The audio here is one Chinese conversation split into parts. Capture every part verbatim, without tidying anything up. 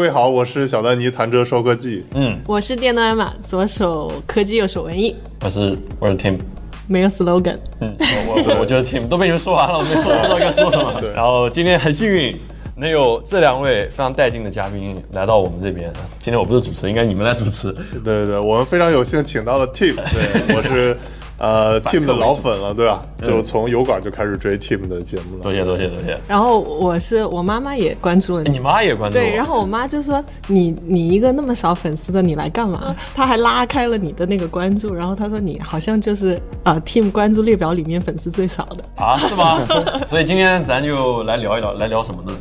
各位好，我是小丹尼，谈车说科技。嗯，我是电动鞍马，左手科技，右手文艺。我是我是 Tim。没有 slogan。嗯，我我就是 Tim， 都被你们说完了，我没有不知道该说什么。然后今天很幸运能有这两位非常带劲的嘉宾来到我们这边。今天我不是主持，应该你们来主持。对对对，我们非常有幸请到了 Tim， 对，我是。呃 ，Tim 的老粉了，对吧？就从油管就开始追 Tim 的节目了。多谢多谢多谢。然后我是我妈妈也关注了你，你妈也关注了。对，然后我妈就说你你一个那么少粉丝的，你来干嘛？她还拉开了你的那个关注，然后她说你好像就是啊、呃、Tim 关注列表里面粉丝最少的啊，是吗？所以今天咱就来聊一聊，来聊什么呢？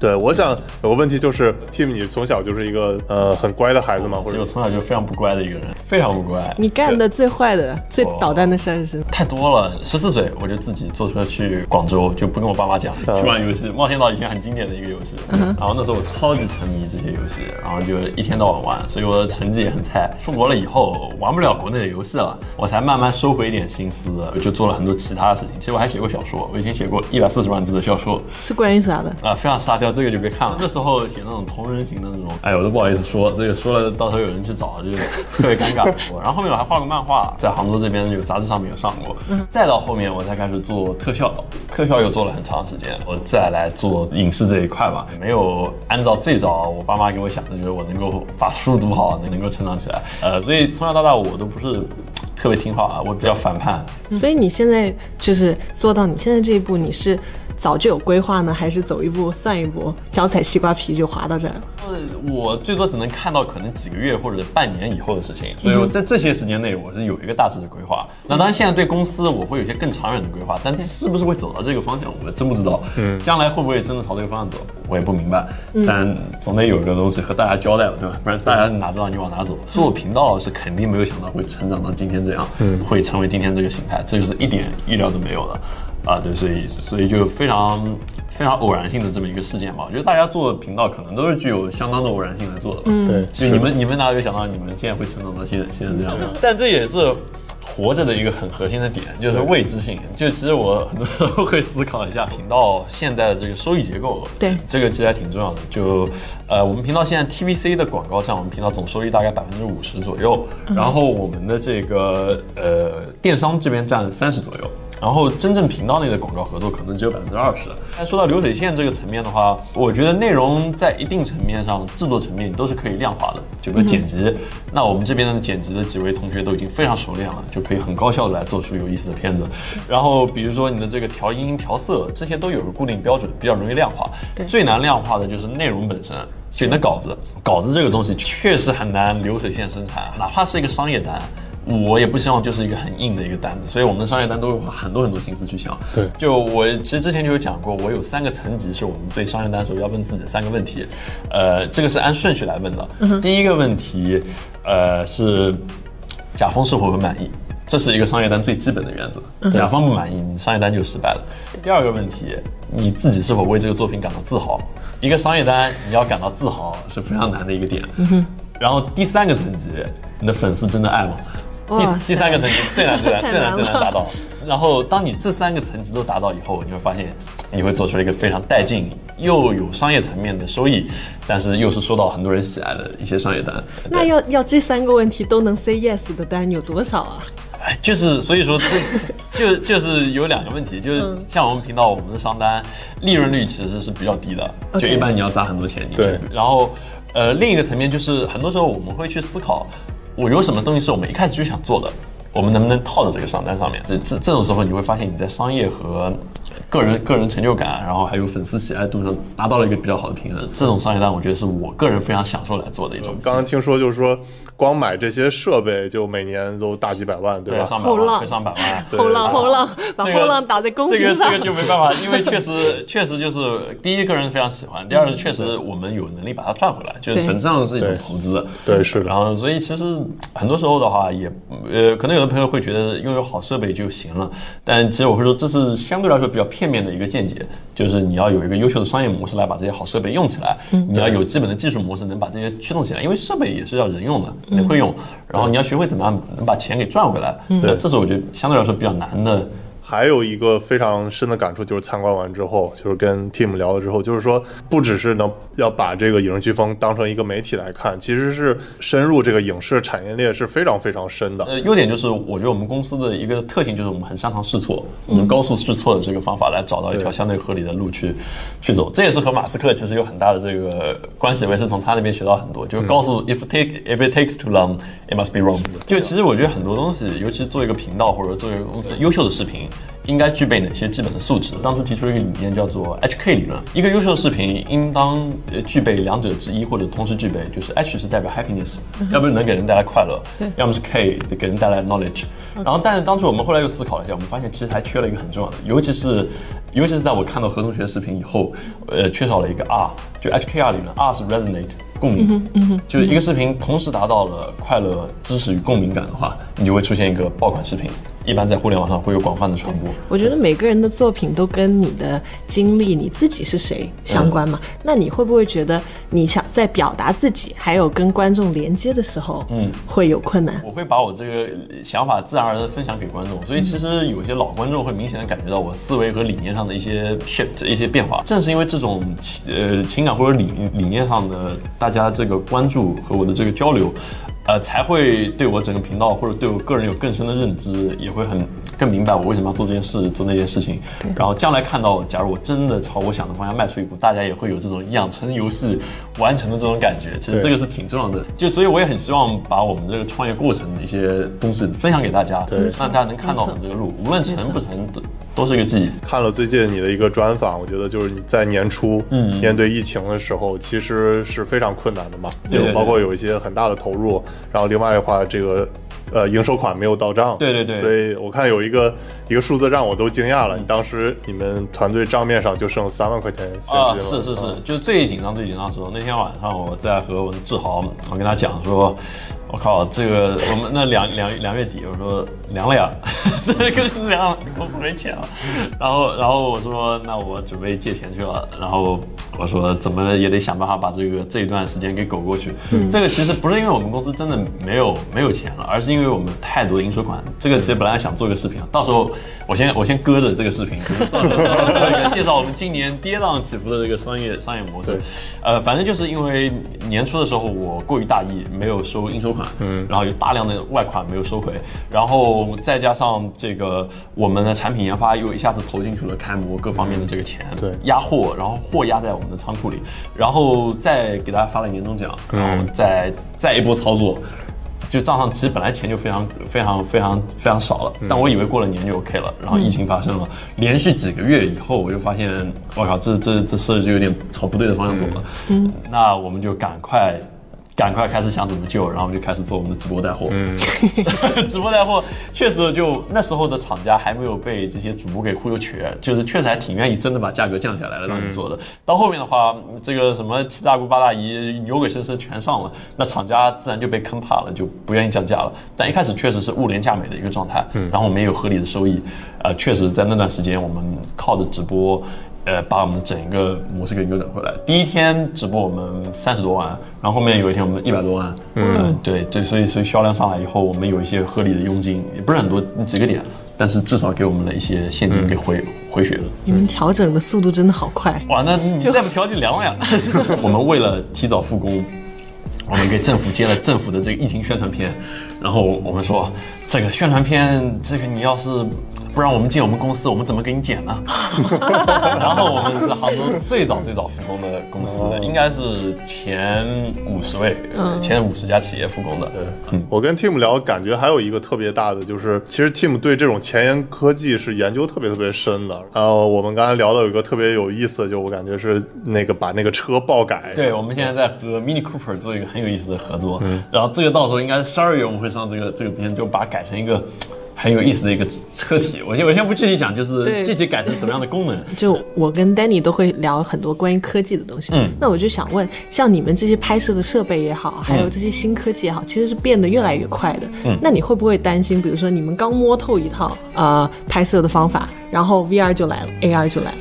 对，我想有个问题就是 ，Tim， 你从小就是一个呃很乖的孩子吗？或者我从小就非常不乖的一个人，非常不乖。你干的最坏的、最捣蛋的事儿是？太多了。十四岁我就自己坐车去广州，就不跟我爸妈讲，去玩游戏，冒险岛以前很经典的一个游戏。嗯、然后那时候我超级沉迷这些游戏，然后就一天到晚玩，所以我的成绩也很菜。出国了以后玩不了国内的游戏了，我才慢慢收回一点心思，就做了很多其他的事情。其实我还写过小说，我以前写过一百四十万字的小说，是关于啥的？啊、呃，非常沙雕。这个就别看了，那时候写那种同人型的那种，哎，我都不好意思说，这个说了到时候有人去找，就特别尴尬。然后后面我还画过漫画，在杭州这边有杂志上面有上过。再到后面我才开始做特效，特效又做了很长时间。我再来做影视这一块吧，没有按照最早我爸妈给我想的，就是我能够把书读好，能够成长起来。呃，所以从小到大我都不是特别听话啊，我比较反叛。所以你现在就是做到你现在这一步，你是早就有规划呢，还是走一步算一步，脚踩西瓜皮就滑到这儿了？我最多只能看到可能几个月或者半年以后的事情，所以我在这些时间内我是有一个大致的规划。那当然现在对公司我会有一些更长远的规划，但是不是会走到这个方向我真不知道，嗯，将来会不会真的朝这个方向走我也不明白，但总得有一个东西和大家交代吧，对吧？不然大家哪知道你往哪走。做频道是肯定没有想到会成长到今天这样，嗯，会成为今天这个形态，这就是一点意料都没有的啊，对，所以所以就非常非常偶然性的这么一个事件吧。我觉得大家做频道可能都是具有相当的偶然性来做的吧。嗯，对，就你们你们哪有想到你们现在会成长到现在现在这样的？但这也是活着的一个很核心的点，就是未知性。就其实我很多时候会思考一下频道现在的这个收益结构，对，这个其实还挺重要的。就呃，我们频道现在 T V C 的广告占我们频道总收益大概百分之五十左右，然后我们的这个呃电商这边占三十左右。然后真正频道内的广告合作可能只有百分之二十。但说到流水线这个层面的话，我觉得内容在一定层面上、制作层面都是可以量化的，就比如剪辑。嗯、那我们这边的剪辑的几位同学都已经非常熟练了，就可以很高效的来做出有意思的片子。然后比如说你的这个调音、调色，这些都有个固定标准，比较容易量化。最难量化的就是内容本身。就你的稿子，稿子这个东西确实很难流水线生产，哪怕是一个商业单。我也不希望就是一个很硬的一个单子，所以我们的商业单都会花很多很多心思去想。对，就我其实之前就有讲过，我有三个层级是我们对商业单时候要问自己的三个问题，呃，这个是按顺序来问的。嗯、第一个问题，呃，是甲方是否会满意，这是一个商业单最基本的原则。嗯、甲方不满意，你商业单就失败了。第二个问题，你自己是否为这个作品感到自豪？一个商业单你要感到自豪是非常难的一个点。嗯、然后第三个层级，你的粉丝真的爱吗？第第三个层级最难最难最难最难达到，然后当你这三个层级都达到以后，你会发现你会做出一个非常带劲又有商业层面的收益，但是又是受到很多人喜爱的一些商业单。那要要这三个问题都能 say yes 的单有多少啊？哎，就是所以说这就就是有两个问题，就是像我们频道我们的商单利润率其实是比较低的，就一般你要砸很多钱进去。对，然后呃另一个层面就是很多时候我们会去思考。我有什么东西是我们一开始就想做的，我们能不能套到这个商单上面？这这这种时候，你会发现你在商业和个人个人成就感，然后还有粉丝喜爱度上达到了一个比较好的平衡。这种商业单，我觉得是我个人非常享受来做的一种。刚刚听说就是说，光买这些设备就每年都大几百万，对吧？对，上百万，上百万，后浪后浪，把后浪打在公屏上。这个这个就没办法，因为确实确实就是第一个人非常喜欢，第二是确实我们有能力把它赚回来，就是本质上是一种投资。对，是的。然后所以其实很多时候的话也，也呃，可能有的朋友会觉得拥有好设备就行了，但其实我会说这是相对来说比较片面的一个见解，就是你要有一个优秀的商业模式来把这些好设备用起来，嗯、你要有基本的技术模式能把这些驱动起来，因为设备也是要人用的。你会用，然后你要学会怎么样能把钱给赚回来，嗯、这是我觉得相对来说比较难的还有一个非常深的感触就是参观完之后，就是跟 Tim 聊了之后，就是说不只是能要把这个影视飓风当成一个媒体来看，其实是深入这个影视产业链是非常非常深的。呃，优点就是我觉得我们公司的一个特性就是我们很擅长试错，我们高速试错的这个方法来找到一条相对合理的路去去走。这也是和马斯克其实有很大的这个关系，我也是从他那边学到很多，就是告诉 if take if it takes too long it must be wrong。就其实我觉得很多东西，尤其做一个频道或者做一个公司优秀的视频。应该具备哪些基本的素质？当初提出了一个理念叫做 H K 理论。一个优秀的视频应当具备两者之一或者同时具备，就是 H 是代表 happiness，、嗯、要不然能给人带来快乐，要么是 K 给人带来 knowledge。然后，但是当初我们后来又思考了一下，我们发现其实还缺了一个很重要的，尤其是尤其是在我看到合同学视频以后，呃，缺少了一个 R， 就 H K R 理论 ，R 是 resonate。共鸣、嗯嗯、就是一个视频同时达到了快乐、知识与共鸣感的话，你就会出现一个爆款视频，一般在互联网上会有广泛的传播。我觉得每个人的作品都跟你的经历、你自己是谁相关嘛、嗯、那你会不会觉得你想在表达自己还有跟观众连接的时候嗯，会有困难？我会把我这个想法自然而然分享给观众，所以其实有些老观众会明显的感觉到我思维和理念上的一些 shift、一些变化。正是因为这种呃情感或者理理念上的大家这个关注和我的这个交流，呃，才会对我整个频道或者对我个人有更深的认知，也会很更明白我为什么要做这件事、做那件事情。然后将来看到，假如我真的朝我想的方向迈出一步，大家也会有这种养成游戏完成的这种感觉。其实这个是挺重要的，就所以我也很希望把我们这个创业过程的一些东西分享给大家，让大家能看到我们这个路，无论成不成的。都是一个记忆。看了最近你的一个专访，我觉得就是你在年初面对疫情的时候，嗯、其实是非常困难的嘛，对对对，包括有一些很大的投入，然后另外的话，这个呃营收款没有到账，对对对，所以我看有一个一个数字让我都惊讶了，嗯、你当时你们团队账面上就剩三万块钱现金了啊，是是是，嗯、就是最紧张最紧张的时候，那天晚上我在和我的志豪，我跟他讲说。我靠，这个我们那两两两月底，我说凉了呀，这个凉了，公司没钱了。然后然后我说那我准备借钱去了。然后我说怎么也得想办法把这个这一段时间给苟过去。嗯、这个其实不是因为我们公司真的没有没有钱了，而是因为我们太多营收款。这个其实本来想做一个视频，到时候我先我先搁着这个视频，到时候介绍我们今年跌宕起伏的这个商业商业模式。呃，反正就是因为年初的时候我过于大意，没有收营收款。嗯，然后有大量的外款没有收回，然后再加上这个我们的产品研发又一下子投进去了开模各方面的这个钱，对，压货，然后货压在我们的仓库里，然后再给大家发了年终奖，然后再再一波操作。就账上其实本来钱就非常非常非常非常少了，但我以为过了年就 OK 了，然后疫情发生了，嗯、连续几个月以后，我就发现，我靠，这这这事就有点朝不对的方向走了。嗯，那我们就赶快。赶快开始想怎么救，然后我们就开始做我们的直播带货。嗯，直播带货确实就那时候的厂家还没有被这些主播给忽悠瘸，就是确实还挺愿意真的把价格降下来了让你做的。嗯、到后面的话，这个什么七大姑八大姨牛鬼蛇神全上了，那厂家自然就被坑怕了，就不愿意降价了。但一开始确实是物廉价美的一个状态，嗯、然后我们也有合理的收益。呃，确实在那段时间我们靠着直播。呃，把我们整个模式给扭转回来。第一天直播我们三十多万，然后后面有一天我们一百多万。嗯，呃、对对，所以所以销量上来以后，我们有一些合理的佣金，也不是很多，几个点，但是至少给我们的一些现金给回、嗯、回血了。你们调整的速度真的好快！哇，那你再不调就凉了呀！我们为了提早复工，我们给政府接了政府的这个疫情宣传片，然后我们说这个宣传片，这个你要是。不让我们进我们公司，我们怎么给你剪呢？然后我们是杭州最早最早复工的公司，应该是前五十位、嗯、前五十家企业复工的。对，嗯、我跟 Tim 聊，感觉还有一个特别大的就是，其实 Tim 对这种前沿科技是研究特别特别深的。然后我们刚才聊到有一个特别有意思的，就我感觉是那个把那个车爆改。对，我们现在在和 Mini Cooper 做一个很有意思的合作。嗯、然后这个到时候应该十二月我们会上这个这个片，就把它改成一个。很有意思的一个车体，我先我先不具体讲，就是具体改成什么样的功能。就我跟 Danny 都会聊很多关于科技的东西。嗯，那我就想问，像你们这些拍摄的设备也好，还有这些新科技也好，其实是变得越来越快的。嗯，那你会不会担心，比如说你们刚摸透一套呃拍摄的方法，然后 V R 就来了 ，A R 就来了？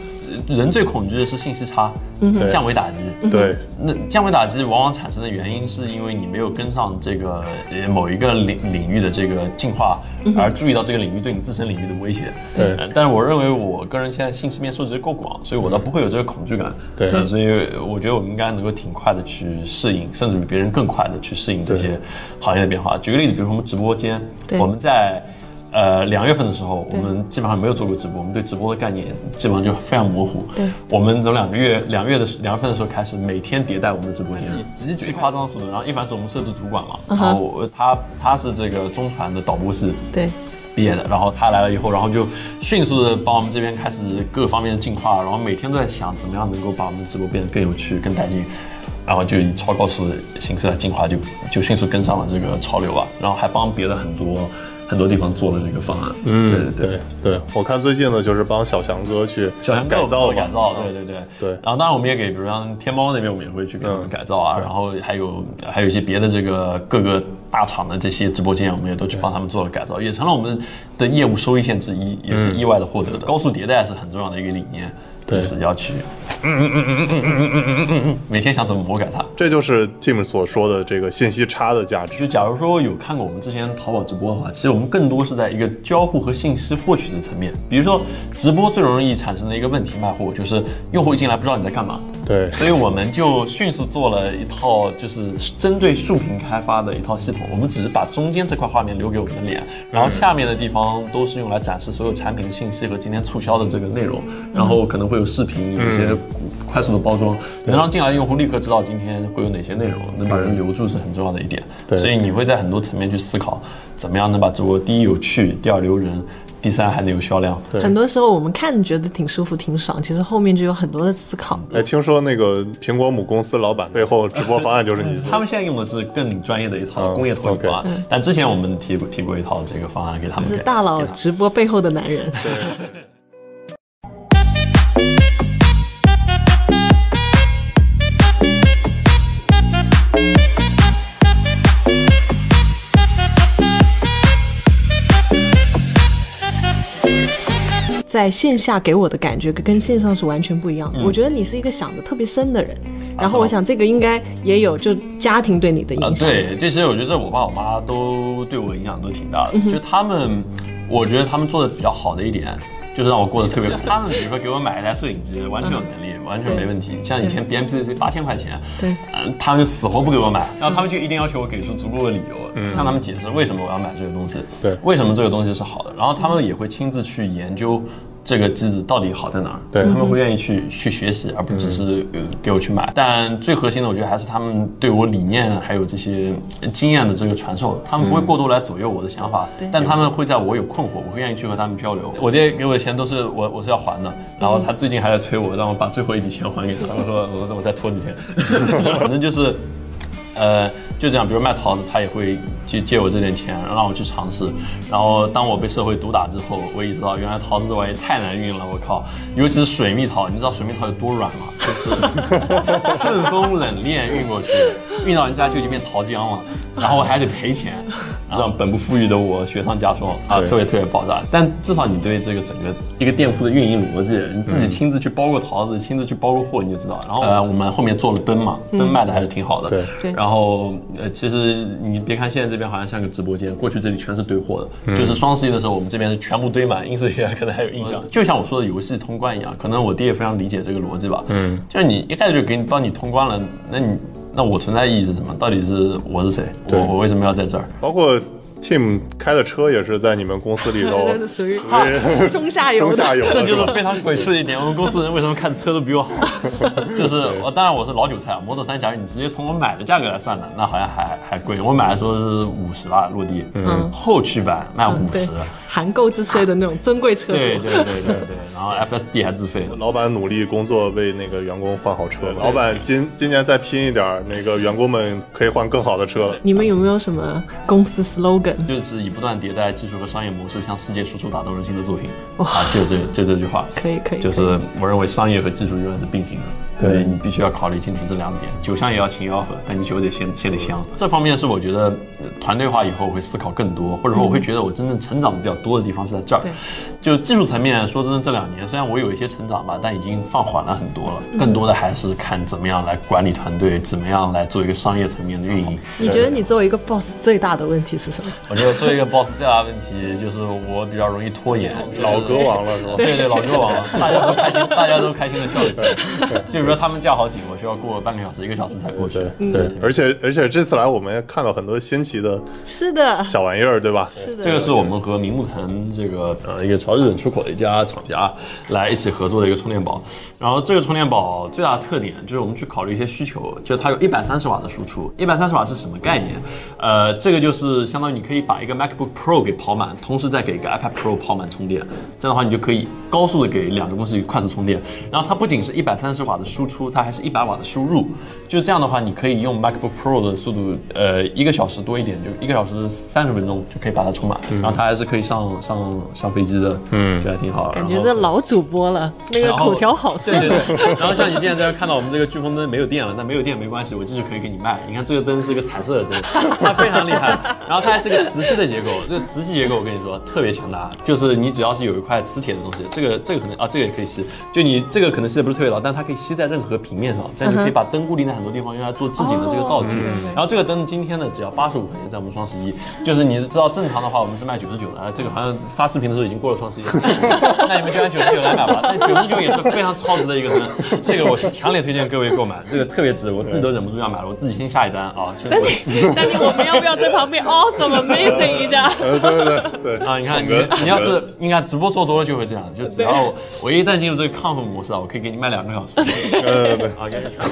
人最恐惧的是信息差，嗯、降维打击。对，那降维打击往往产生的原因是因为你没有跟上这个呃某一个领领域的这个进化，而注意到这个领域对你自身领域的威胁。对、嗯呃，但是我认为我个人现在信息面收集够广，所以我倒不会有这个恐惧感。对、嗯，所以我觉得我们应该能够挺快的去适应，甚至比别人更快的去适应这些行业的变化。举个例子，比如说我们直播间，我们在。呃，两月份的时候，我们基本上没有做过直播，我们对直播的概念基本上就非常模糊。对，我们从两个月、两月的两月份的时候开始，每天迭代我们的直播间，极其夸张的速度。然后一凡是我们设置主管嘛，然后他他是这个中传的导播系对毕业的，然后他来了以后，然后就迅速的把我们这边开始各方面的进化，然后每天都在想怎么样能够把我们的直播变得更有趣、更带劲。然后就以超高速的形式来进化，就就迅速跟上了这个潮流吧。然后还帮别的很多很多地方做了这个方案。嗯，对对对 对, 对。我看最近呢，就是帮小翔哥去小翔改造改造，对对对对。然后当然我们也给，比如像天猫那边，我们也会去给他们改造啊。嗯、然后还有还有一些别的这个各个大厂的这些直播间，我们也都去帮他们做了改造，也成了我们的业务收益线之一，也是意外的获得的。嗯、高速迭代是很重要的一个理念。对，就是要去，嗯嗯嗯嗯嗯嗯嗯嗯嗯嗯，每天想怎么魔改它，这就是 Tim 所说的这个信息差的价值。就假如说有看过我们之前淘宝直播的话，其实我们更多是在一个交互和信息获取的层面。比如说直播最容易产生的一个问题，卖货就是用户一进来不知道你在干嘛。对，所以我们就迅速做了一套就是针对竖屏开发的一套系统，我们只是把中间这块画面留给我们的脸，然后下面的地方都是用来展示所有产品的信息和今天促销的这个内容，然后可能会有视频，有一些快速的包装，能让进来的用户立刻知道今天会有哪些内容，能把人留住是很重要的一点。对，所以你会在很多层面去思考，怎么样能把直播第一有趣，第二留人，第三还能有销量。对，很多时候我们看觉得挺舒服挺爽，其实后面就有很多的思考。哎，听说那个苹果母公司老板背后直播方案就是你做的？他们现在用的是更专业的一套工业投影方案，嗯 okay、但之前我们提过提过一套这个方案给他们。是大佬直播背后的男人。对。在线下给我的感觉跟线上是完全不一样的、嗯、我觉得你是一个想的特别深的人、啊、然后我想这个应该也有就家庭对你的影响、啊、对，其实我觉得我爸我妈都对我影响都挺大的、嗯、就他们，我觉得他们做的比较好的一点就是让我过得特别苦。他们比如说给我买一台摄影机，完全有能力，完全没问题。像以前 B M C C 八千块钱，对，嗯，他们就死活不给我买，然后他们就一定要求我给出足够的理由，嗯，向他们解释为什么我要买这个东西，对，为什么这个东西是好的，然后他们也会亲自去研究这个机子到底好在哪儿，对，他们会愿意去去学习，而不只是给我去买。但最核心的，我觉得还是他们对我理念还有这些经验的这个传授，他们不会过多来左右我的想法，但他们会在我有困惑，我会愿意去和他们交流。我爹给我的钱都是我我是要还的，然后他最近还在催我，让我把最后一笔钱还给他。我说我说我再拖几天，反正就是。呃，就这样，比如卖桃子，他也会去借我这点钱，让我去尝试。然后当我被社会毒打之后，我意识到原来桃子这玩意太难运了，我靠！尤其是水蜜桃，你知道水蜜桃有多软吗？就是顺风冷链运过去，运到人家就已经变桃浆了，然后我还得赔钱，让本不富裕的我雪上加霜啊，特别特别爆炸。但至少你对这个整个一个店铺的运营逻辑，你自己亲自去包过桃子，嗯、亲自去包过货，你就知道。然后呃，我们后面做了灯嘛，灯卖的还是挺好的。对、嗯、对。然后然后呃，其实你别看现在这边好像像个直播间，过去这里全是堆货的，嗯、就是双十一的时候，我们这边是全部堆满，因此可能还有印象。就像我说的游戏通关一样，可能我爹也非常理解这个逻辑吧。嗯，就是你一开始就给你帮你通关了，那你那我存在意义是什么？到底是我是谁？我我为什么要在这儿？包括 Tim 开的车也是在你们公司里头，那是属于中下游，中下游，这就是非常鬼畜的一点。我们公司人为什么看车都比我好？就是我，当然我是老韭菜啊。摩托三，假如你直接从我买的价格来算的，那好像还还贵。我买的时候是五十吧，落地，嗯，后驱版卖五十、嗯，含购置税的那种尊贵车主。对对对对对。然后 F S D 还自费的。老板努力工作，为那个员工换好车。老板今今年再拼一点，那个员工们可以换更好的车。你们有没有什么公司 slogan？就是以不断迭代技术和商业模式向世界输出打动人心的作品、哦、啊，就这就这句话，可以可以，就是我认为商业和技术永远是并行的，所以你必须要考虑清楚这两点。酒香也要情也要和，但你酒得先先得香。这方面是我觉得团队化以后我会思考更多，或者说我会觉得我真正成长的比较多的地方是在这儿。就技术层面，说真的，这两年虽然我有一些成长吧，但已经放缓了很多了。更多的还是看怎么样来管理团队，怎么样来做一个商业层面的运营。你觉得你作为一个 boss 最大的问题是什么？我觉得作为一个 boss 最大的问题就是我比较容易拖延，老歌王了是吧？对对，老歌王了，大家都开心，大家都开心的跳起来。就比如说他们架好景，我需要过半个小时、一个小时才过去。对，而且而且这次来我们看到很多新奇的，是的，小玩意儿，对吧？是的，这个是我们和明木腾这个呃一个朝日本出口的一家厂家来一起合作的一个充电宝，然后这个充电宝最大的特点就是我们去考虑一些需求，就是它有一百三十瓦的输出。一百三十瓦是什么概念？呃，这个就是相当于你可以把一个 MacBook Pro 给跑满，同时再给一个 iPad Pro 跑满充电，这样的话你就可以高速的给两个东西快速充电。然后它不仅是一百三十瓦的输出，它还是一百瓦的输入，就这样的话你可以用 MacBook Pro 的速度，呃，一个小时多一点，就一个小时三十分钟就可以把它充满，然后它还是可以上上上飞机的。嗯，觉得挺好，感觉这老主播了，那个口条好顺。对对对。然后像你现在在看到我们这个飓风灯没有电了，那没有电没关系，我继续可以给你卖。你看这个灯是一个彩色的灯，它非常厉害。然后它还是个磁吸的结构，这个磁吸结构我跟你说特别强大，就是你只要是有一块磁铁的东西，这个这个可能啊，这个也可以吸，就你这个可能吸的不是特别牢，但它可以吸在任何平面上，这样就可以把灯固定在很多地方，用来做置景的这个道具。嗯、然后这个灯今天呢只要八十五块钱，在我们双十一，就是你知道正常的话我们是卖九十九的，这个好像发视频的时候已经过了双。那你们就按九十九来买吧，但九十九也是非常超值的一个灯，这个我是强烈推荐各位购买，这个特别值，我自己都忍不住要买了，我自己先下一单啊。但你但你我们要不要在旁边 awesome amazing 一下？对对对啊！你看你你要是你看直播做多了就会这样，就只要我我一旦进入这个亢奋模式啊，我可以给你卖两个小时。对对对。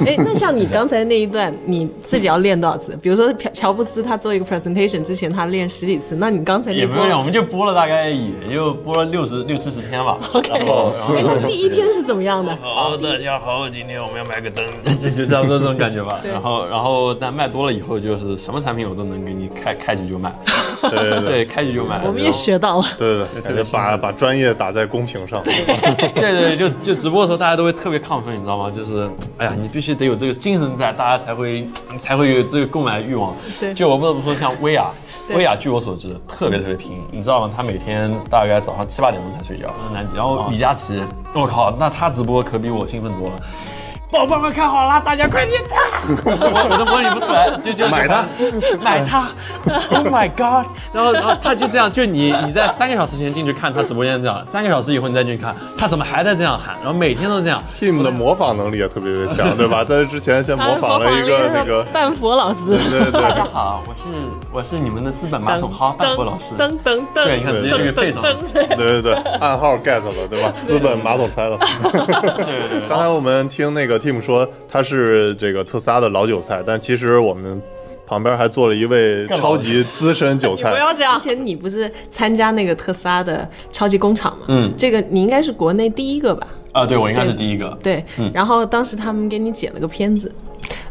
哎，那像你刚才那一段，你自己要练多少次？比如说乔布斯他做一个 presentation 之前，他练十几次，那你刚才也不用，我们就播了大概也就播了。六十六七十天吧。然后，哎，那第一天是怎么样的？好，大家好，今天我们要买个灯，就就差不多这种感觉吧。然后，然后，但卖多了以后，就是什么产品我都能给你开开局就卖。对对对，开局就卖。我们也学到了。对对对，感觉把把专业打在公屏上。对对对，就就直播的时候，大家都会特别亢奋，你知道吗？就是，哎呀，你必须得有这个精神在，大家才会才会有这个购买欲望。对，就我不得不说，像薇娅。薇娅据我所知特别特别拼，你知道吗？她每天大概早上七八点钟才睡觉。然后李佳琦，我靠，那她直播可比我兴奋多了。宝宝们看好了，大家快点打！我我都模拟不出来，就就买它，买它 ！Oh my god！ 然后然后他就这样，就你你在三个小时前进去看他直播间这样，三个小时以后你再进去看他怎么还在这样喊，然后每天都这样。Tim 的模仿能力也特别的强，对吧？在之前先模仿了一个那个半佛老师。对对对。大家好，我是我是你们的资本马桶好半佛老师。噔噔噔。对，你看直接这个配上。对对对，暗号 get 了，对吧？资本马桶拆了。对对对。刚才我们听那个。Tim 说他是这个特斯拉的老韭菜，但其实我们旁边还坐了一位超级资深韭菜。不要这样！之前你不是参加那个特斯拉的超级工厂吗？嗯，这个你应该是国内第一个吧？啊，对，我应该是第一个。对，嗯、然后当时他们给你剪了个片子。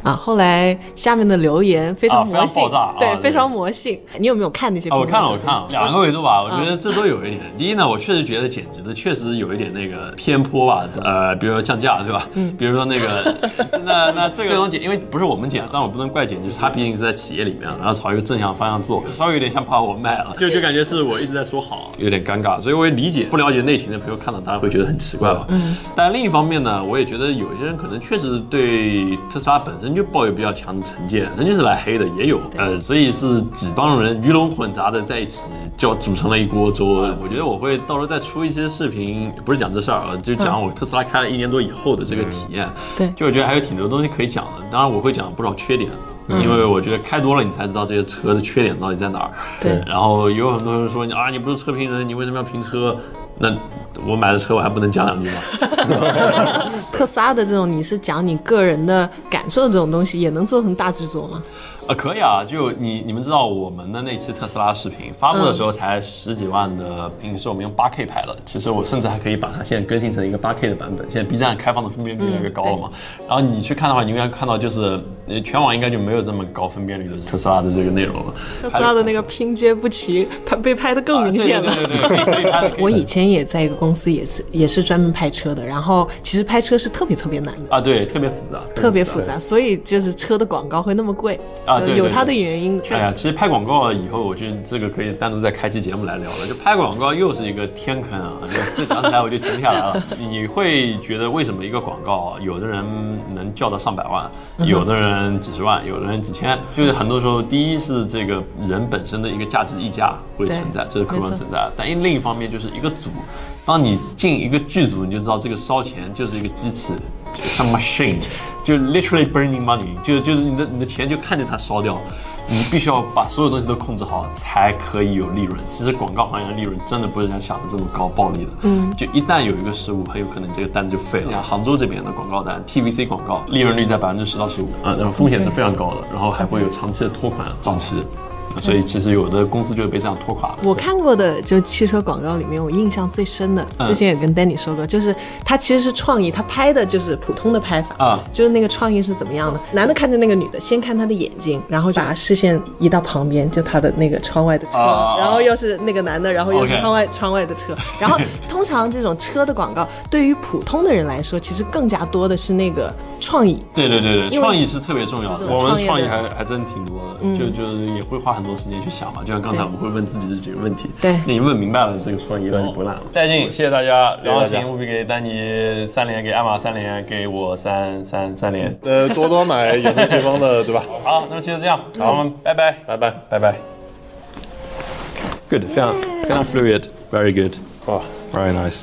啊，后来下面的留言非常魔性，对，非常魔性。你有没有看那些？我看了，我看了两个维度吧，我觉得这都有一点。第一呢，我确实觉得剪辑的确实有一点那个偏颇吧，呃，比如说降价，对吧？嗯。比如说那个，那那这个东西，因为不是我们剪，但我不能怪剪辑，他毕竟是在企业里面，然后朝一个正向方向做，稍微有点像把我卖了，就就感觉是我一直在说好，有点尴尬，所以我也理解不了解内情的朋友看到当然会觉得很奇怪吧。嗯。但另一方面呢，我也觉得有些人可能确实对特斯拉本身。就抱有比较强的成见，人就是来黑的也有，呃，所以是几帮人鱼龙混杂的在一起，就组成了一锅粥。我觉得我会到时候再出一些视频，不是讲这事儿啊，就讲我特斯拉开了一年多以后的这个体验。对、嗯，就我觉得还有挺多东西可以讲的，当然我会讲不少缺点。因为我觉得开多了你才知道这些车的缺点到底在哪儿。对，然后有很多人说你啊，你不是车评人，你为什么要评车？那我买的车我还不能讲两句吗？特斯拉的这种你是讲你个人的感受这种东西，也能做成大制作吗？啊，可以啊，就你你们知道我们的那期特斯拉视频发布的时候才十几万的影视，我们用八 K 拍的。其实我甚至还可以把它现在更新成一个八 K 的版本。现在 B 站开放的分辨率越来越高了嘛，嗯、然后你去看的话，你应该看到就是全网应该就没有这么高分辨率的特斯拉的这个内容了。特斯拉的那个拼接不齐，被拍得更明显了。啊、对对对对，可以可以拍的。我以前也在一个公司。公司也是也是专门拍车的，然后其实拍车是特别特别难的啊，对，特别复杂，特别复杂，所以就是车的广告会那么贵啊，对，有它的原因。哎呀，其实拍广告以后，我觉得这个可以单独再开期节目来聊了。就拍广告又是一个天坑啊，就刚才我就停下来了。你会觉得为什么一个广告，有的人能叫到上百万，有的人几十万，有的人几千？就是很多时候，第一是这个人本身的一个价值溢价会存在，这是客观存在。但另一方面就是一个组。当你进一个剧组，你就知道这个烧钱就是一个机器，像 machine， 就 literally burning money， 就就是你的你的钱就看着它烧掉，你必须要把所有东西都控制好才可以有利润。其实广告行业的利润真的不是像想的这么高暴利的，嗯，就一旦有一个失误，很有可能这个单子就废了。杭州这边的广告单 ，T V C 广告利润率在百分之十到十五，啊，然后风险是非常高的，然后还会有长期的拖款账期。所以其实有的公司就会被这样拖垮了。我看过的就汽车广告里面，我印象最深的，之前也跟 Danny 说过，就是他其实是创意，他拍的就是普通的拍法啊，就是那个创意是怎么样的？男的看着那个女的，先看她的眼睛，然后把视线移到旁边，就她的那个窗外的车，然后又是那个男的，然后又是窗外窗外的车。然后通常这种车的广告，对于普通的人来说，其实更加多的是那个创意。对对对对，创意是特别重要的。我们创意还还真挺多的，就就是也会花很。很多时间去想嘛，就像刚才我们会问自己的几个问题，对，你问明白了这个创意到底不烂了。带劲，谢谢大家，然后请务必给丹尼三连，给艾玛三连，给我三三三连，呃，多多买有对方的，对吧？好，那么就这样，好，我们拜拜，拜拜，拜拜。Good， 非常非常 fluid，very good， 哇 ，very nice。